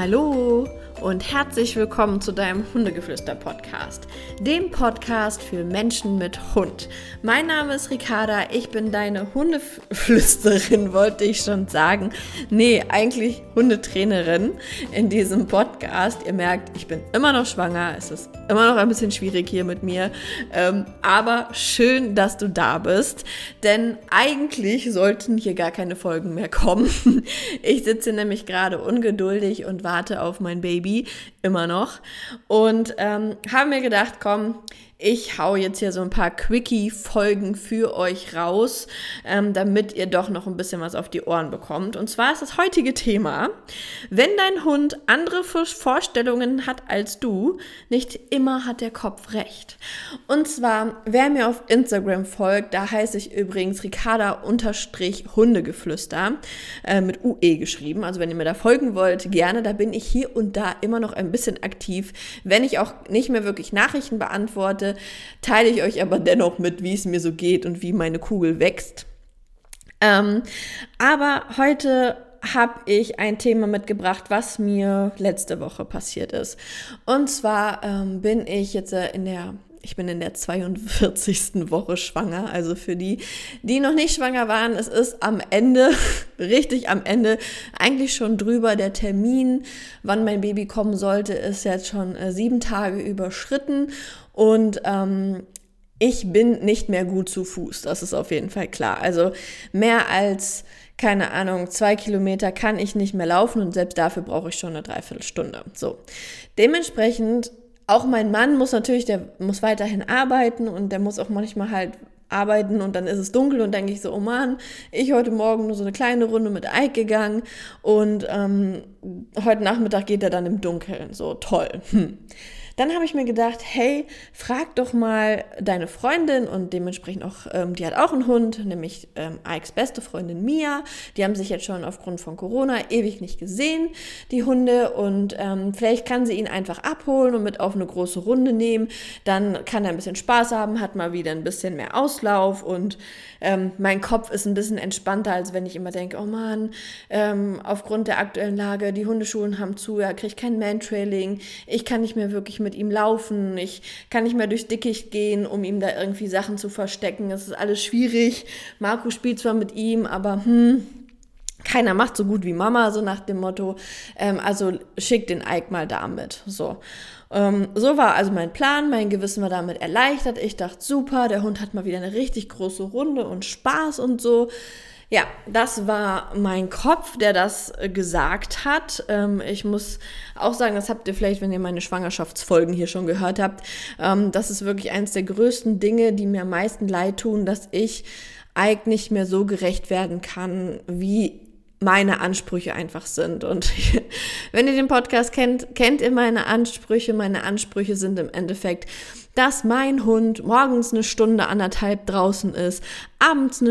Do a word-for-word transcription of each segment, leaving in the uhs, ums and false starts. Hallo und herzlich willkommen zu deinem Hundegeflüster-Podcast, dem Podcast für Menschen mit Hund. Mein Name ist Ricarda, ich bin deine Hundeflüsterin, wollte ich schon sagen. Nee, eigentlich Hundetrainerin in diesem Podcast. Ihr merkt, ich bin immer noch schwanger, es ist immer noch ein bisschen schwierig hier mit mir, ähm, aber schön, dass du da bist, denn eigentlich sollten hier gar keine Folgen mehr kommen. Ich sitze nämlich gerade ungeduldig und warte auf mein Baby. Baby, immer noch. Und ähm, habe mir gedacht, komm, ich hau jetzt hier so ein paar Quickie-Folgen für euch raus, ähm, damit ihr doch noch ein bisschen was auf die Ohren bekommt. Und zwar ist das heutige Thema: Wenn dein Hund andere Vorstellungen hat als du, nicht immer hat der Kopf recht. Und zwar, wer mir auf Instagram folgt, da heiße ich übrigens Ricarda-Hundegeflüster äh, mit U E geschrieben. Also wenn ihr mir da folgen wollt, gerne. Da bin ich hier und da immer noch ein bisschen aktiv. Wenn ich auch nicht mehr wirklich Nachrichten beantworte, teile ich euch aber dennoch mit, wie es mir so geht und wie meine Kugel wächst. Ähm, aber heute habe ich ein Thema mitgebracht, was mir letzte Woche passiert ist. Und zwar ähm, bin ich jetzt in der, ich bin in der zweiundvierzigsten Woche schwanger. Also für die, die noch nicht schwanger waren, es ist am Ende, richtig am Ende, eigentlich schon drüber. Der Termin, wann mein Baby kommen sollte, ist jetzt schon äh, sieben Tage überschritten. Und ähm, ich bin nicht mehr gut zu Fuß, das ist auf jeden Fall klar. Also mehr als, keine Ahnung, zwei Kilometer kann ich nicht mehr laufen und selbst dafür brauche ich schon eine Dreiviertelstunde. So, dementsprechend, auch mein Mann muss natürlich, der muss weiterhin arbeiten und der muss auch manchmal halt arbeiten und dann ist es dunkel und denke ich so, oh Mann, ich heute Morgen nur so eine kleine Runde mit Ike gegangen und ähm, heute Nachmittag geht er dann im Dunkeln, so toll. Hm. Dann habe ich mir gedacht, hey, frag doch mal deine Freundin und dementsprechend auch, ähm, die hat auch einen Hund, nämlich ähm, Ikes beste Freundin Mia. Die haben sich jetzt schon aufgrund von Corona ewig nicht gesehen, die Hunde. Und ähm, vielleicht kann sie ihn einfach abholen und mit auf eine große Runde nehmen. Dann kann er ein bisschen Spaß haben, hat mal wieder ein bisschen mehr Auslauf. Und ähm, mein Kopf ist ein bisschen entspannter, als wenn ich immer denke, oh Mann, ähm, aufgrund der aktuellen Lage, die Hundeschulen haben zu, er kriegt kein Mantrailing, ich kann nicht mehr wirklich mit mit ihm laufen, ich kann nicht mehr durchs Dickicht gehen, um ihm da irgendwie Sachen zu verstecken, es ist alles schwierig, Marco spielt zwar mit ihm, aber hm, keiner macht so gut wie Mama, so nach dem Motto, ähm, also schick den Ike mal damit, so. Ähm, so war also mein Plan, mein Gewissen war damit erleichtert, ich dachte super, der Hund hat mal wieder eine richtig große Runde und Spaß und so. Ja, das war mein Kopf, der das gesagt hat. Ähm, ich muss auch sagen, das habt ihr vielleicht, wenn ihr meine Schwangerschaftsfolgen hier schon gehört habt, ähm, das ist wirklich eines der größten Dinge, die mir am meisten leid tun, dass ich eigentlich nicht mehr so gerecht werden kann, wie meine Ansprüche einfach sind. Und wenn ihr den Podcast kennt, kennt ihr meine Ansprüche. Meine Ansprüche sind im Endeffekt, dass mein Hund morgens eine Stunde, anderthalb draußen ist, abends eine,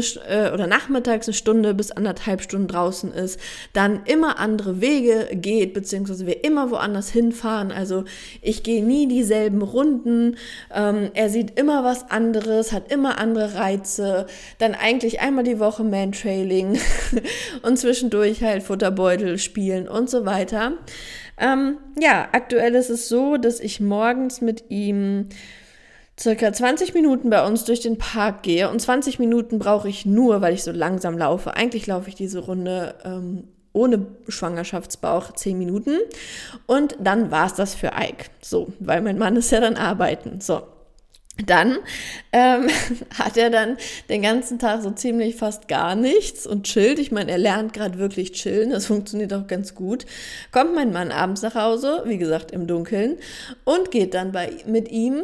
oder nachmittags eine Stunde bis anderthalb Stunden draußen ist, dann immer andere Wege geht, beziehungsweise wir immer woanders hinfahren. Also ich gehe nie dieselben Runden, ähm, er sieht immer was anderes, hat immer andere Reize, dann eigentlich einmal die Woche Mantrailing und zwischendurch halt Futterbeutel spielen und so weiter. Ähm, ja, aktuell ist es so, dass ich morgens mit ihm circa zwanzig Minuten bei uns durch den Park gehe und zwanzig Minuten brauche ich nur, weil ich so langsam laufe. Eigentlich laufe ich diese Runde ähm, ohne Schwangerschaftsbauch zehn Minuten und dann war es das für Ike. So, weil mein Mann ist ja dann arbeiten. So. Dann ähm, hat er dann den ganzen Tag so ziemlich fast gar nichts und chillt. Ich meine, er lernt gerade wirklich chillen, das funktioniert auch ganz gut. Kommt mein Mann abends nach Hause, wie gesagt im Dunkeln, und geht dann bei, mit ihm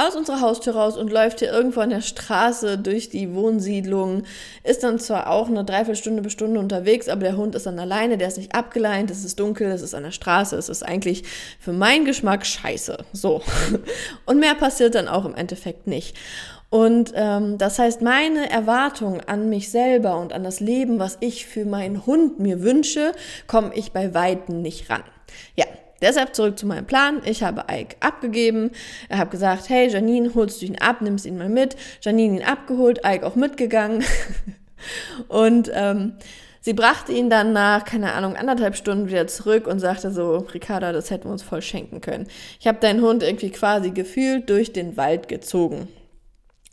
aus unserer Haustür raus und läuft hier irgendwo an der Straße durch die Wohnsiedlung, ist dann zwar auch eine Dreiviertelstunde bis Stunde unterwegs, aber der Hund ist dann alleine, der ist nicht abgeleint, es ist dunkel, es ist an der Straße, es ist eigentlich für meinen Geschmack scheiße. So. Und mehr passiert dann auch im Endeffekt nicht. Und ähm, das heißt, meine Erwartung an mich selber und an das Leben, was ich für meinen Hund mir wünsche, komme ich bei Weitem nicht ran. Ja. Deshalb zurück zu meinem Plan. Ich habe Ike abgegeben. Ich habe gesagt, hey Janine, holst du ihn ab, nimmst ihn mal mit. Janine ihn abgeholt, Ike auch mitgegangen. Und ähm, Sie brachte ihn dann nach, keine Ahnung, anderthalb Stunden wieder zurück und sagte so, Ricarda, das hätten wir uns voll schenken können. Ich habe deinen Hund irgendwie quasi gefühlt durch den Wald gezogen.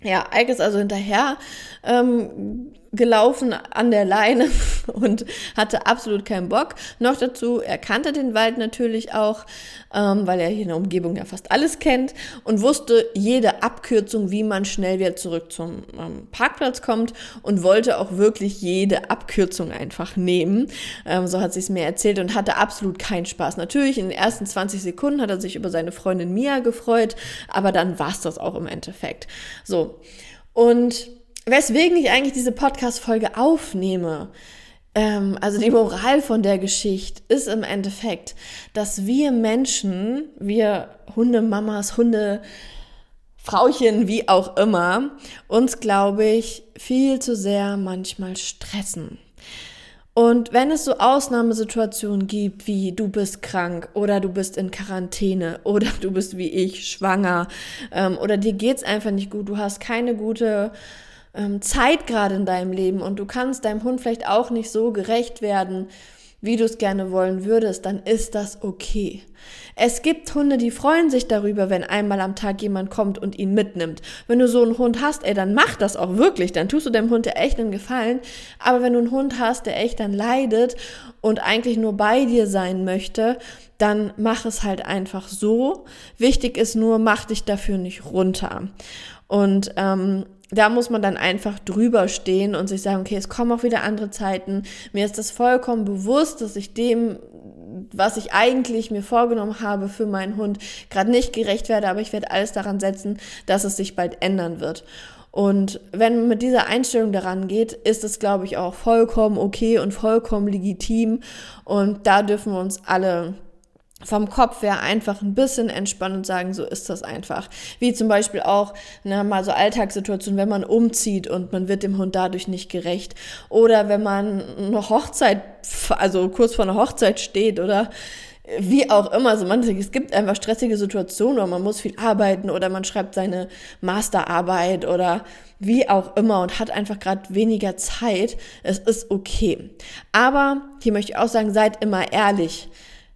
Ja, Ike ist also hinterher ähm, gelaufen an der Leine und hatte absolut keinen Bock. Noch dazu, er kannte den Wald natürlich auch, ähm, weil er hier in der Umgebung ja fast alles kennt und wusste jede Abkürzung, wie man schnell wieder zurück zum ähm, Parkplatz kommt und wollte auch wirklich jede Abkürzung einfach nehmen. Ähm, so hat sie es mir erzählt und hatte absolut keinen Spaß. Natürlich, in den ersten zwanzig Sekunden hat er sich über seine Freundin Mia gefreut, aber dann war es das auch im Endeffekt. So, und weswegen ich eigentlich diese Podcast-Folge aufnehme, ähm, also die Moral von der Geschichte ist im Endeffekt, dass wir Menschen, wir Hundemamas, Hundefrauchen, wie auch immer, uns, glaube ich, viel zu sehr manchmal stressen. Und wenn es so Ausnahmesituationen gibt, wie du bist krank oder du bist in Quarantäne oder du bist wie ich schwanger ähm, oder dir geht's einfach nicht gut, du hast keine gute Zeit gerade in deinem Leben und du kannst deinem Hund vielleicht auch nicht so gerecht werden, wie du es gerne wollen würdest, dann ist das okay. Es gibt Hunde, die freuen sich darüber, wenn einmal am Tag jemand kommt und ihn mitnimmt. Wenn du so einen Hund hast, ey, dann mach das auch wirklich, dann tust du deinem Hund der echt einen Gefallen. Aber wenn du einen Hund hast, der echt dann leidet und eigentlich nur bei dir sein möchte, dann mach es halt einfach so. Wichtig ist nur, mach dich dafür nicht runter. Und ähm, da muss man dann einfach drüber stehen und sich sagen, okay, es kommen auch wieder andere Zeiten. Mir ist das vollkommen bewusst, dass ich dem, was ich eigentlich mir vorgenommen habe für meinen Hund, gerade nicht gerecht werde, aber ich werde alles daran setzen, dass es sich bald ändern wird. Und wenn man mit dieser Einstellung daran geht, ist es, glaube ich, auch vollkommen okay und vollkommen legitim. Und da dürfen wir uns alle vom Kopf her einfach ein bisschen entspannen und sagen, so ist das einfach. Wie zum Beispiel auch, na, mal so Alltagssituationen, wenn man umzieht und man wird dem Hund dadurch nicht gerecht. Oder wenn man eine Hochzeit, also kurz vor einer Hochzeit steht oder wie auch immer. So manche, es gibt einfach stressige Situationen oder man muss viel arbeiten oder man schreibt seine Masterarbeit oder wie auch immer und hat einfach gerade weniger Zeit. Es ist okay. Aber hier möchte ich auch sagen, seid immer ehrlich.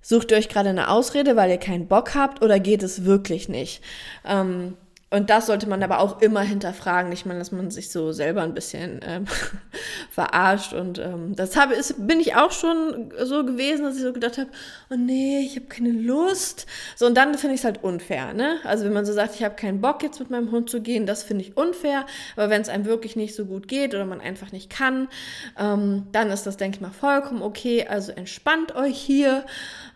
Sucht ihr euch gerade eine Ausrede, weil ihr keinen Bock habt oder geht es wirklich nicht? Ähm, und das sollte man aber auch immer hinterfragen. Ich meine, dass man sich so selber ein bisschen ähm, verarscht. Und ähm, das habe, ist, bin ich auch schon so gewesen, dass ich so gedacht habe, oh nee, ich habe keine Lust. So, und dann finde ich es halt unfair, ne? Also wenn man so sagt, ich habe keinen Bock jetzt mit meinem Hund zu gehen, das finde ich unfair. Aber wenn es einem wirklich nicht so gut geht oder man einfach nicht kann, ähm, dann ist das, denke ich mal, vollkommen okay. Also entspannt euch hier.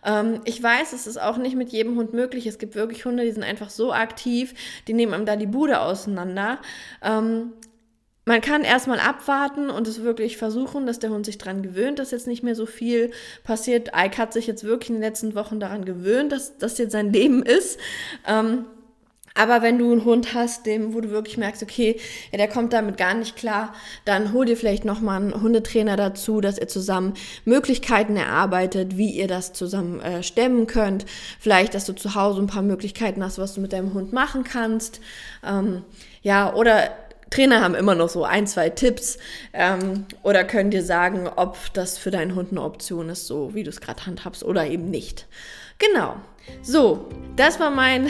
Ähm, ich weiß, es ist auch nicht mit jedem Hund möglich. Es gibt wirklich Hunde, die sind einfach so aktiv, die nehmen einem da die Bude auseinander. Ähm, man kann erstmal abwarten und es wirklich versuchen, dass der Hund sich dran gewöhnt, dass jetzt nicht mehr so viel passiert. Ike hat sich jetzt wirklich in den letzten Wochen daran gewöhnt, dass das jetzt sein Leben ist. Ähm, aber wenn du einen Hund hast, dem, wo du wirklich merkst, okay, ja, der kommt damit gar nicht klar, dann hol dir vielleicht nochmal einen Hundetrainer dazu, dass ihr zusammen Möglichkeiten erarbeitet, wie ihr das zusammen äh, stemmen könnt. Vielleicht, dass du zu Hause ein paar Möglichkeiten hast, was du mit deinem Hund machen kannst. Ähm, ja, oder Trainer haben immer noch so ein, zwei Tipps ähm, oder können dir sagen, ob das für deinen Hund eine Option ist, so wie du es gerade handhabst oder eben nicht. Genau. So, das war mein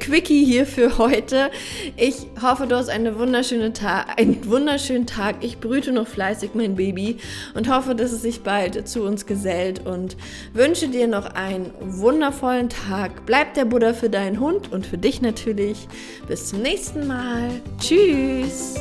Quickie hier für heute. Ich hoffe, du hast eine wunderschöne Ta- einen wunderschönen Tag. Ich brüte noch fleißig mein Baby und hoffe, dass es sich bald zu uns gesellt und wünsche dir noch einen wundervollen Tag. Bleib der Buddha für deinen Hund und für dich natürlich. Bis zum nächsten Mal. Tschüss!